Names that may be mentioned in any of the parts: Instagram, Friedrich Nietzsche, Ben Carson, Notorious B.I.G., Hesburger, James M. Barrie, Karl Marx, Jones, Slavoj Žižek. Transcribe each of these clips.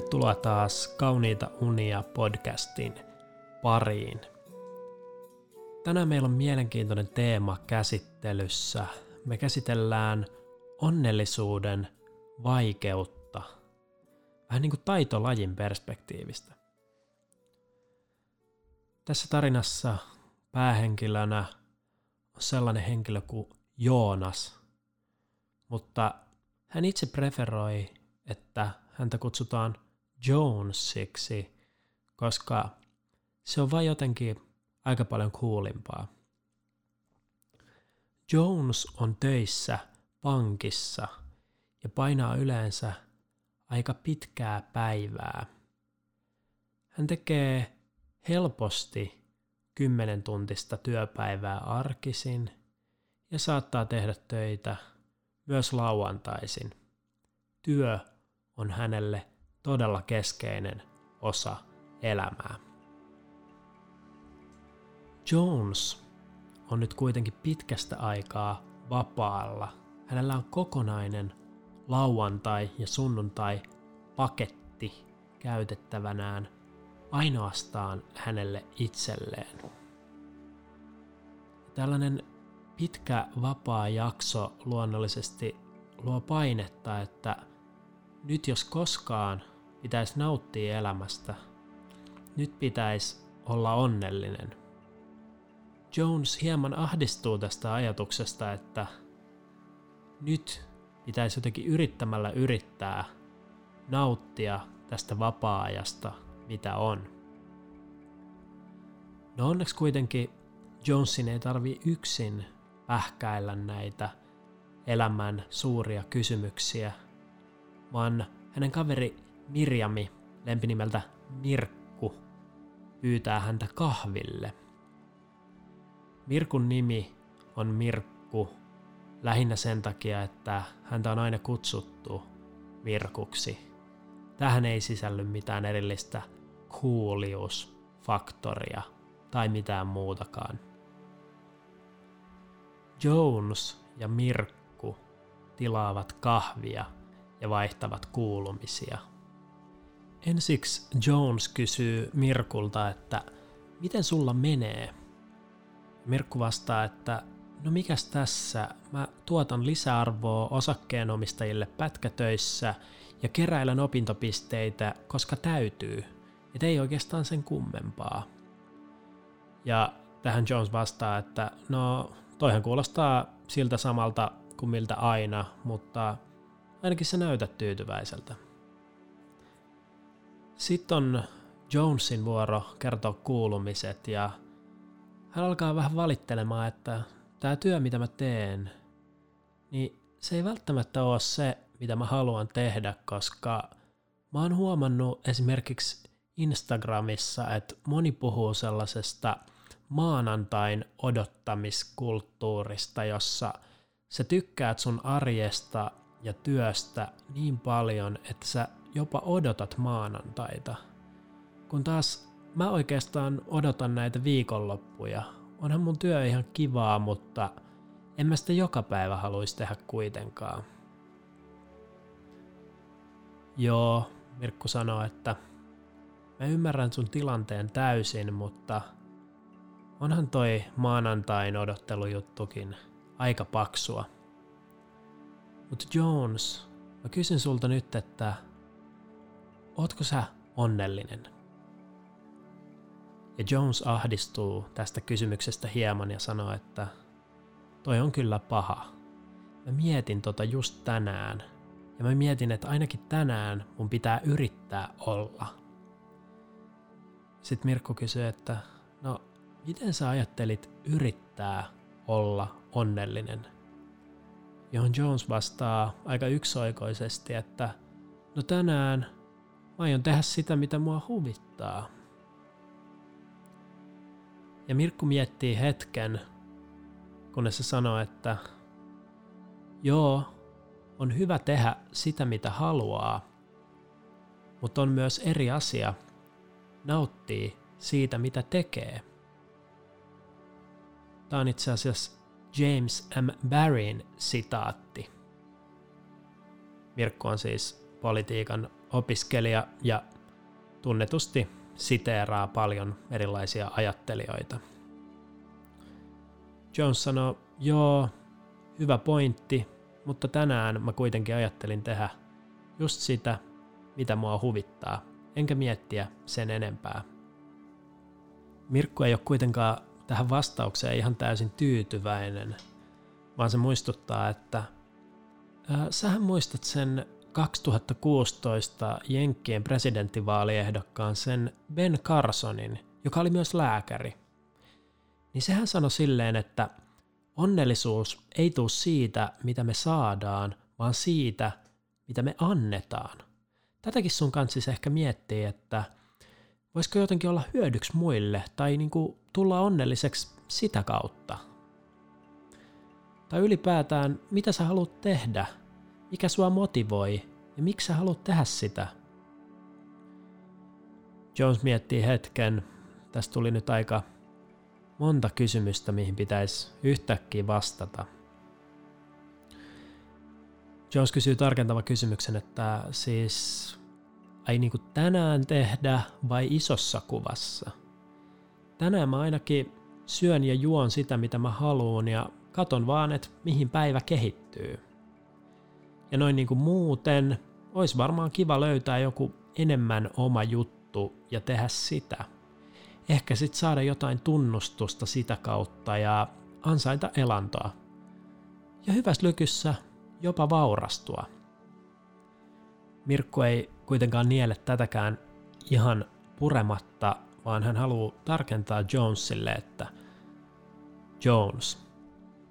Tervetuloa taas Kauniita unia podcastin pariin. Tänään meillä on mielenkiintoinen teema käsittelyssä. Me käsitellään onnellisuuden vaikeutta. Vähän niin kuin taitolajin perspektiivistä. Tässä tarinassa päähenkilönä on sellainen henkilö kuin Joonas, mutta hän itse preferoi, että häntä kutsutaan Jonesiksi, koska se on vain jotenkin aika paljon coolimpaa. Jones on töissä pankissa ja painaa yleensä aika pitkää päivää. Hän tekee helposti 10-tuntista työpäivää arkisin ja saattaa tehdä töitä myös lauantaisin. Työ on hänelle todella keskeinen osa elämää. Jones on nyt kuitenkin pitkästä aikaa vapaalla. Hänellä on kokonainen lauantai- ja sunnuntai-paketti käytettävänään ainoastaan hänelle itselleen. Tällainen pitkä vapaajakso luonnollisesti luo painetta, että nyt jos koskaan pitäisi nauttia elämästä, nyt pitäisi olla onnellinen. Jones hieman ahdistuu tästä ajatuksesta, että nyt pitäisi jotenkin yrittämällä yrittää nauttia tästä vapaa-ajasta, mitä on. No onneksi kuitenkin Jonesin ei tarvitse yksin pähkäillä näitä elämän suuria kysymyksiä, vaan hänen kaveri Mirjami, lempinimeltä Mirkku, pyytää häntä kahville. Mirkun nimi on Mirkku lähinnä sen takia, että häntä on aina kutsuttu Mirkuksi. Tähän ei sisälly mitään erillistä cooliusfaktoria tai mitään muutakaan. Jones ja Mirkku tilaavat kahvia ja vaihtavat kuulumisia. Ensiksi Jones kysyy Mirkulta, että miten sulla menee? Mirkku vastaa, että no mikäs tässä, mä tuotan lisäarvoa osakkeenomistajille pätkätöissä ja keräilen opintopisteitä, koska täytyy, et ei oikeastaan sen kummempaa. Ja tähän Jones vastaa, että no toihan kuulostaa siltä samalta kuin miltä aina, mutta ainakin sä näytät tyytyväiseltä. Sitten on Jonesin vuoro kertoa kuulumiset ja hän alkaa vähän valittelemaan, että tää työ mitä mä teen, niin se ei välttämättä ole se mitä mä haluan tehdä, koska mä oon huomannut esimerkiksi Instagramissa, että moni puhuu sellaisesta maanantain odottamiskulttuurista, jossa sä tykkäät sun arjesta ja työstä niin paljon, että sä jopa odotat maanantaita. Kun taas mä oikeastaan odotan näitä viikonloppuja. Onhan mun työ ihan kivaa, mutta en mä sitä joka päivä haluaisi tehdä kuitenkaan. Joo, Mirkku sanoo, että mä ymmärrän sun tilanteen täysin, mutta onhan toi maanantain odottelujuttukin aika paksua. Mutta Jones, mä kysyn sulta nyt, että ootko sä onnellinen? Ja Jones ahdistuu tästä kysymyksestä hieman ja sanoo, että toi on kyllä paha. Mä mietin tota just tänään ja mä mietin, että ainakin tänään mun pitää yrittää olla. Sitten Mirkku kysyy, että no miten sä ajattelit yrittää olla onnellinen? Johon Jones vastaa aika yksioikoisesti, että no tänään mä aion tehdä sitä, mitä mua huvittaa. Ja Mirkku miettii hetken, kunnes se sanoo, että joo, on hyvä tehdä sitä, mitä haluaa, mutta on myös eri asia nauttii siitä, mitä tekee. Tää on itse asiassa James M. Barrien sitaatti. Mirkku on siis politiikan opiskelija ja tunnetusti siteeraa paljon erilaisia ajattelijoita. Jones sanoo, joo, hyvä pointti, mutta tänään mä kuitenkin ajattelin tehdä just sitä, mitä mua huvittaa, enkä miettiä sen enempää. Mirkku ei ole kuitenkaan tähän vastaukseen ihan täysin tyytyväinen, vaan se muistuttaa, että sähän muistat sen 2016 Jenkkien presidenttivaaliehdokkaan sen Ben Carsonin, joka oli myös lääkäri. Niin sehän sanoi silleen, että onnellisuus ei tule siitä, mitä me saadaan, vaan siitä, mitä me annetaan. Tätäkin sun kanssa ehkä miettii, että voisiko jotenkin olla hyödyksi muille tai niin kuin tulla onnelliseksi sitä kautta. Tai ylipäätään, mitä sä haluat tehdä, mikä sua motivoi ja miksi sä haluat tehdä sitä. Jones miettii hetken, tässä tuli nyt aika monta kysymystä, mihin pitäisi yhtäkkiä vastata. Jones kysyy tarkentava kysymyksen, että siis ai niin kuin tänään tehdä vai isossa kuvassa? Tänään mä ainakin syön ja juon sitä, mitä mä haluan ja katon vaan, että mihin päivä kehittyy. Ja noin niin kuin muuten, olisi varmaan kiva löytää joku enemmän oma juttu ja tehdä sitä. Ehkä sitten saada jotain tunnustusta sitä kautta ja ansaita elantoa. Ja hyvässä lykyssä jopa vaurastua. Mirkku ei kuitenkaan niele tätäkään ihan purematta, vaan hän haluaa tarkentaa Jonesille, että Jones,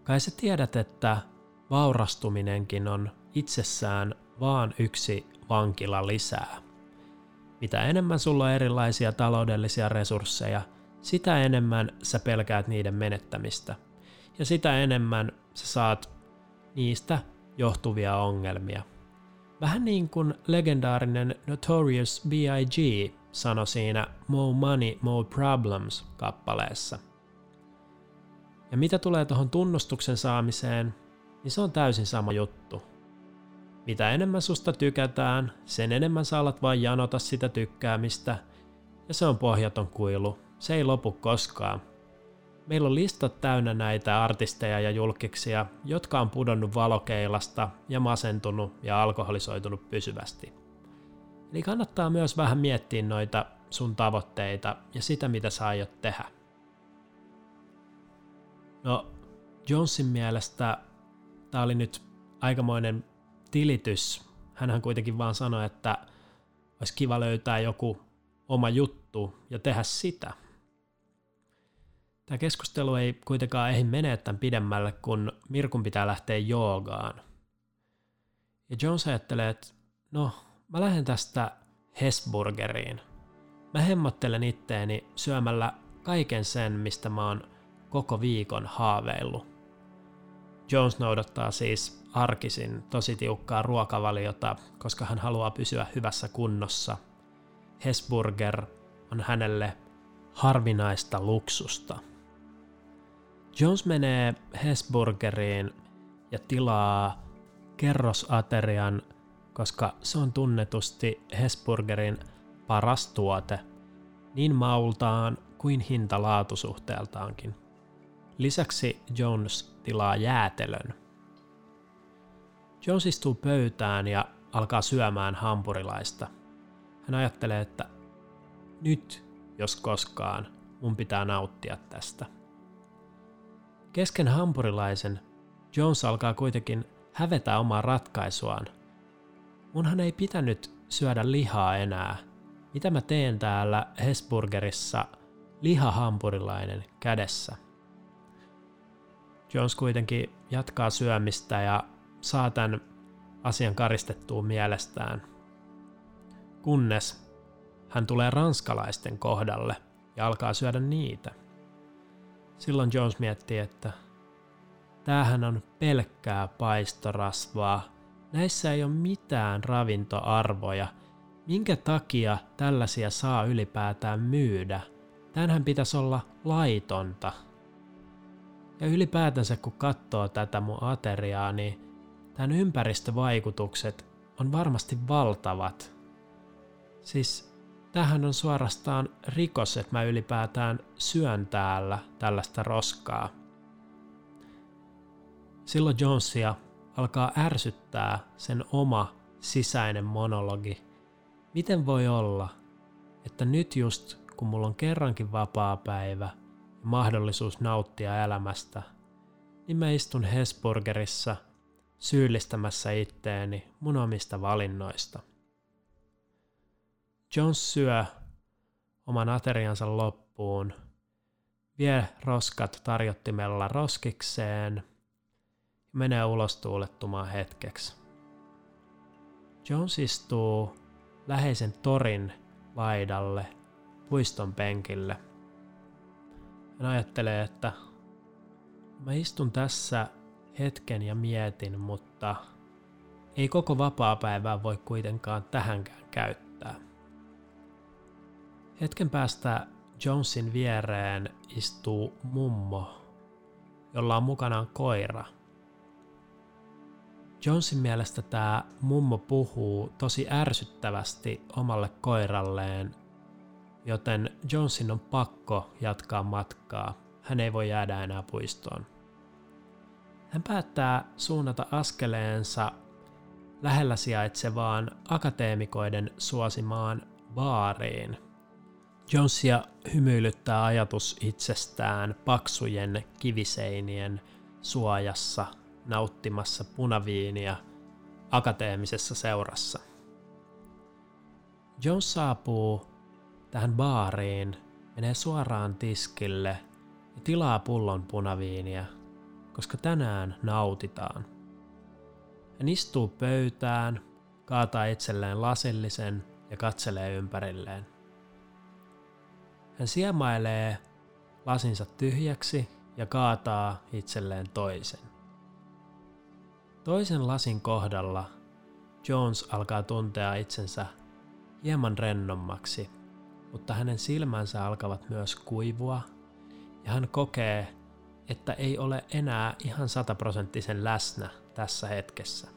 kai sä tiedät, että vaurastuminenkin on itsessään vaan yksi vankila lisää. Mitä enemmän sulla on erilaisia taloudellisia resursseja, sitä enemmän sä pelkäät niiden menettämistä. Ja sitä enemmän sä saat niistä johtuvia ongelmia. Vähän niin kuin legendaarinen Notorious B.I.G. sanoi siinä More Money, More Problems-kappaleessa. Ja mitä tulee tuohon tunnustuksen saamiseen, niin se on täysin sama juttu. Mitä enemmän susta tykätään, sen enemmän sä alat vaan janota sitä tykkäämistä, ja se on pohjaton kuilu, se ei lopu koskaan. Meillä on listat täynnä näitä artisteja ja julkkiksia, jotka on pudonnut valokeilasta ja masentunut ja alkoholisoitunut pysyvästi. Eli kannattaa myös vähän miettiä noita sun tavoitteita ja sitä, mitä sä aiot tehdä. No, Jonesin mielestä tää oli nyt aikamoinen tilitys. Hänhän kuitenkin vaan sanoi, että olisi kiva löytää joku oma juttu ja tehdä sitä. Tämä keskustelu ei kuitenkaan ehdi mene tämän pidemmälle, kun Mirkun pitää lähteä joogaan. Ja Jones ajattelee, että no, mä lähden tästä Hesburgeriin. Mä hemmottelen itteeni syömällä kaiken sen, mistä mä oon koko viikon haaveillut. Jones noudattaa siis arkisin tosi tiukkaa ruokavaliota, koska hän haluaa pysyä hyvässä kunnossa. Hesburger on hänelle harvinaista luksusta. Jones menee Hesburgeriin ja tilaa kerrosaterian, koska se on tunnetusti Hesburgerin paras tuote, niin maultaan kuin hinta-laatusuhteeltaankin. Lisäksi Jones tilaa jäätelön. Jones istuu pöytään ja alkaa syömään hampurilaista. Hän ajattelee, että nyt, jos koskaan, mun pitää nauttia tästä. Kesken hampurilaisen Jones alkaa kuitenkin hävetä omaa ratkaisuaan. Munhan ei pitänyt syödä lihaa enää. Mitä mä teen täällä Hesburgerissa lihahampurilainen kädessä? Jones kuitenkin jatkaa syömistä ja saa tämän asian karistettua mielestään, kunnes hän tulee ranskalaisten kohdalle ja alkaa syödä niitä. Silloin Jones miettii, että tämähän on pelkkää paistorasvaa. Näissä ei ole mitään ravintoarvoja. Minkä takia tällaisia saa ylipäätään myydä? Tämähän pitäisi olla laitonta. Ja ylipäätänsä kun katsoo tätä mun ateriaa, niin tämän ympäristövaikutukset on varmasti valtavat. Siis tämähän on suorastaan rikos, että mä ylipäätään syön täällä tällaista roskaa. Silloin Jonesia alkaa ärsyttää sen oma sisäinen monologi. Miten voi olla, että nyt just kun mulla on kerrankin vapaa päivä ja mahdollisuus nauttia elämästä, niin mä istun Hesburgerissa syyllistämässä itteeni mun omista valinnoista. Jones syö oman ateriansa loppuun, vie roskat tarjottimella roskikseen ja menee ulos tuulettumaan hetkeksi. Jones istuu läheisen torin laidalle puiston penkille. Hän ajattelee, että mä istun tässä hetken ja mietin, mutta ei koko vapaapäivää voi kuitenkaan tähänkään käyttää. Hetken päästä Jonesin viereen istuu mummo, jolla on mukanaan koira. Jonesin mielestä tämä mummo puhuu tosi ärsyttävästi omalle koiralleen, joten Jonesin on pakko jatkaa matkaa. Hän ei voi jäädä enää puistoon. Hän päättää suunnata askeleensa lähellä sijaitsevaan akateemikoiden suosimaan baariin. Jonesia hymyilyttää ajatus itsestään paksujen kiviseinien suojassa nauttimassa punaviiniä akateemisessa seurassa. Jones saapuu tähän baariin, menee suoraan tiskille ja tilaa pullon punaviiniä, koska tänään nautitaan. Hän istuu pöytään, kaataa itselleen lasillisen ja katselee ympärilleen. Hän siemailee lasinsa tyhjäksi ja kaataa itselleen toisen. Toisen lasin kohdalla Jones alkaa tuntea itsensä hieman rennommaksi, mutta hänen silmänsä alkavat myös kuivua ja hän kokee, että ei ole enää ihan 100% läsnä tässä hetkessä.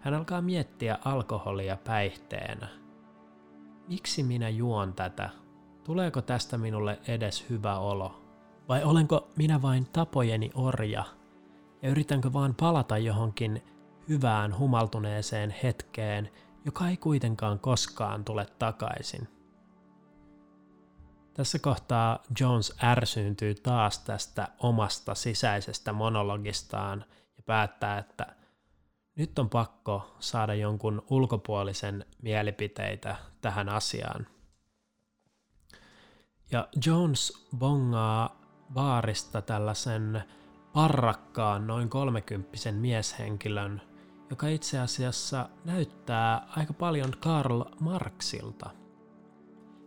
Hän alkaa miettiä alkoholia päihteenä. Miksi minä juon tätä? Tuleeko tästä minulle edes hyvä olo? Vai olenko minä vain tapojeni orja? Ja yritänkö vaan palata johonkin hyvään humaltuneeseen hetkeen, joka ei kuitenkaan koskaan tule takaisin? Tässä kohtaa Jones ärsyyntyy taas tästä omasta sisäisestä monologistaan ja päättää, että nyt on pakko saada jonkun ulkopuolisen mielipiteitä tähän asiaan. Ja Jones bongaa baarista tällaisen parrakkaan noin 30-vuotiaan mieshenkilön, joka itse asiassa näyttää aika paljon Karl Marxilta.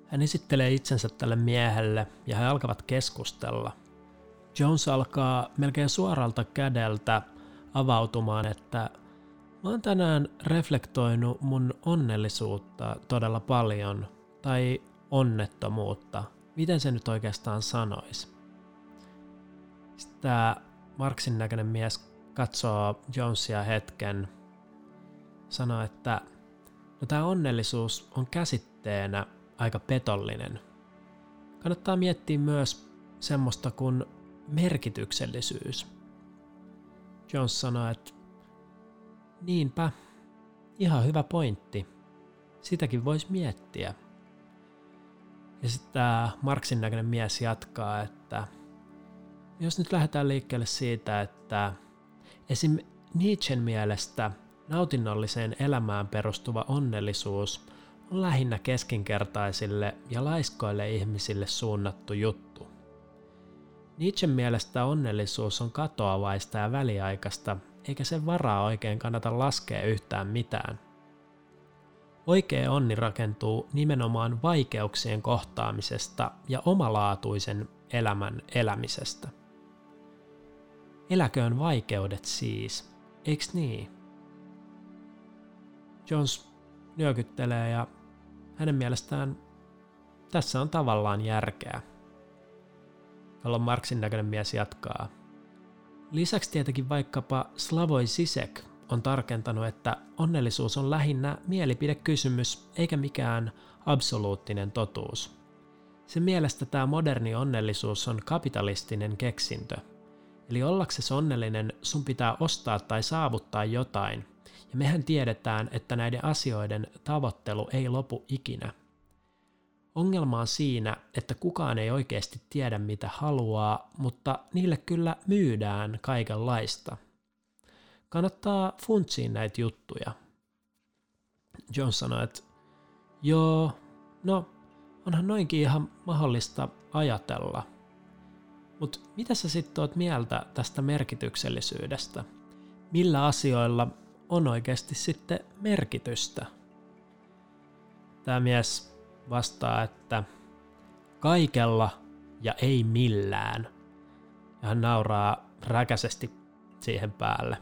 Hän esittelee itsensä tälle miehelle ja he alkavat keskustella. Jones alkaa melkein suoralta kädeltä avautumaan, että mä oon tänään reflektoinut mun onnellisuutta todella paljon, tai onnettomuutta, miten se nyt oikeastaan sanoisi. Sitten tämä Marxin näköinen mies katsoo Jonesia hetken, sanoo, että no tämä onnellisuus on käsitteenä aika petollinen. Kannattaa miettiä myös semmoista kuin merkityksellisyys. Jones sanoi, että niinpä, ihan hyvä pointti. Sitäkin voisi miettiä. Ja sitten tämä Marxin näköinen mies jatkaa, että jos nyt lähdetään liikkeelle siitä, että esim. Nietzschen mielestä nautinnolliseen elämään perustuva onnellisuus on lähinnä keskinkertaisille ja laiskoille ihmisille suunnattu juttu. Nietzschen mielestä onnellisuus on katoavaista ja väliaikaista, eikä sen varaa oikein kannata laskea yhtään mitään. Oikea onni rakentuu nimenomaan vaikeuksien kohtaamisesta ja omalaatuisen elämän elämisestä. Eläköön vaikeudet siis, eiks niin? Jones nyökyttelee ja hänen mielestään tässä on tavallaan järkeä. Karl Marxin näköinen mies jatkaa. Lisäksi tietenkin vaikkapa Slavoj Žižek on tarkentanut, että onnellisuus on lähinnä mielipidekysymys eikä mikään absoluuttinen totuus. Sen mielestä tämä moderni onnellisuus on kapitalistinen keksintö. Eli ollaksesi onnellinen sun pitää ostaa tai saavuttaa jotain, ja mehän tiedetään, että näiden asioiden tavoittelu ei lopu ikinä. Ongelma on siinä, että kukaan ei oikeasti tiedä mitä haluaa, mutta niille kyllä myydään kaikenlaista. Kannattaa funtsiin näitä juttuja. Jones sanoi, että onhan noinkin ihan mahdollista ajatella. Mutta mitä sä sitten oot mieltä tästä merkityksellisyydestä? Millä asioilla on oikeasti sitten merkitystä? Tämä mies vastaa, että kaikella ja ei millään. Ja hän nauraa räkäisesti siihen päälle.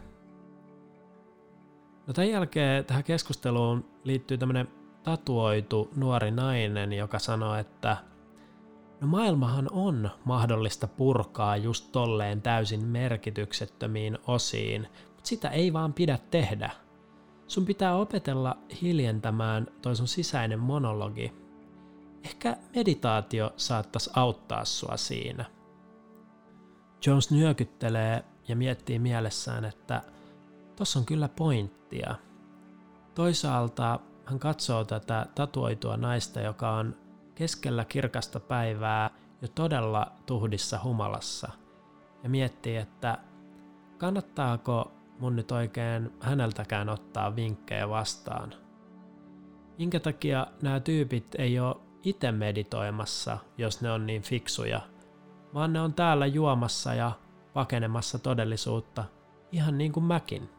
No tämän jälkeen tähän keskusteluun liittyy tämmöinen tatuoitu nuori nainen, joka sanoo, että no maailmahan on mahdollista purkaa just tolleen täysin merkityksettömiin osiin, mutta sitä ei vaan pidä tehdä. Sun pitää opetella hiljentämään toi sun sisäinen monologi. Ehkä meditaatio saattaisi auttaa sua siinä. Jones nyökyttelee ja miettii mielessään, että tossa on kyllä pointtia. Toisaalta hän katsoo tätä tatuoitua naista, joka on keskellä kirkasta päivää jo todella tuhdissa humalassa, ja miettii, että kannattaako mun nyt oikein häneltäkään ottaa vinkkejä vastaan. Minkä takia nämä tyypit ei ole itse meditoimassa, jos ne on niin fiksuja, vaan ne on täällä juomassa ja pakenemassa todellisuutta, ihan niin kuin mäkin.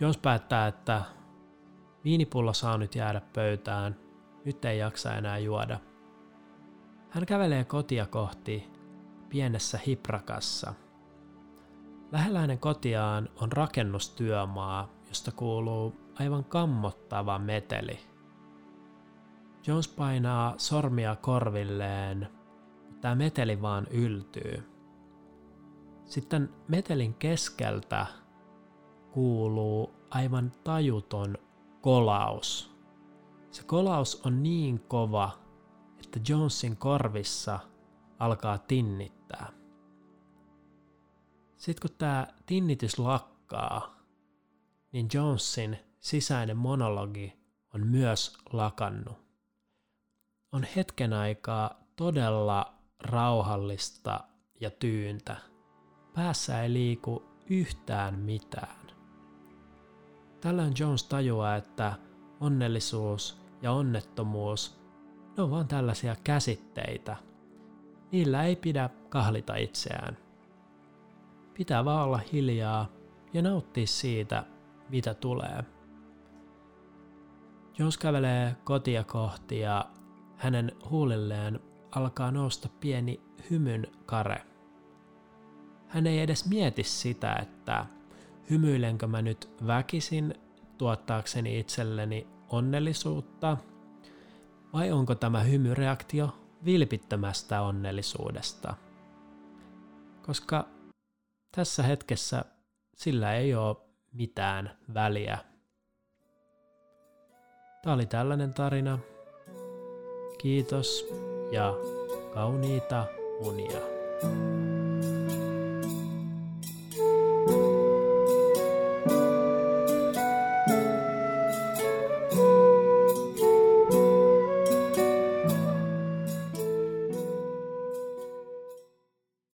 Jones päättää, että viinipullo saa nyt jäädä pöytään, nyt ei jaksa enää juoda. Hän kävelee kotia kohti pienessä hiprakassa. Lähellä hänen kotiaan on rakennustyömaa, josta kuuluu aivan kammottava meteli. Jones painaa sormia korvilleen, mutta tämä meteli vaan yltyy. Sitten metelin keskeltä kuuluu aivan tajuton kolaus. Se kolaus on niin kova, että Jonesin korvissa alkaa tinnittää. Sitten kun tämä tinnitys lakkaa, niin Jonesin sisäinen monologi on myös lakannut. On hetken aikaa todella rauhallista ja tyyntä. Päässä ei liiku yhtään mitään. Tällöin Jones tajuaa, että onnellisuus ja onnettomuus, ne on vaan tällaisia käsitteitä. Niillä ei pidä kahlita itseään. Pitää vaan olla hiljaa ja nauttia siitä, mitä tulee. Jones kävelee kotia kohti ja hänen huulilleen alkaa nousta pieni hymyn kare. Hän ei edes mieti sitä, että hymyilenkö mä nyt väkisin tuottaakseni itselleni onnellisuutta, vai onko tämä hymyreaktio vilpittömästä onnellisuudesta? Koska tässä hetkessä sillä ei ole mitään väliä. Tämä oli tällainen tarina. Kiitos ja kauniita unia.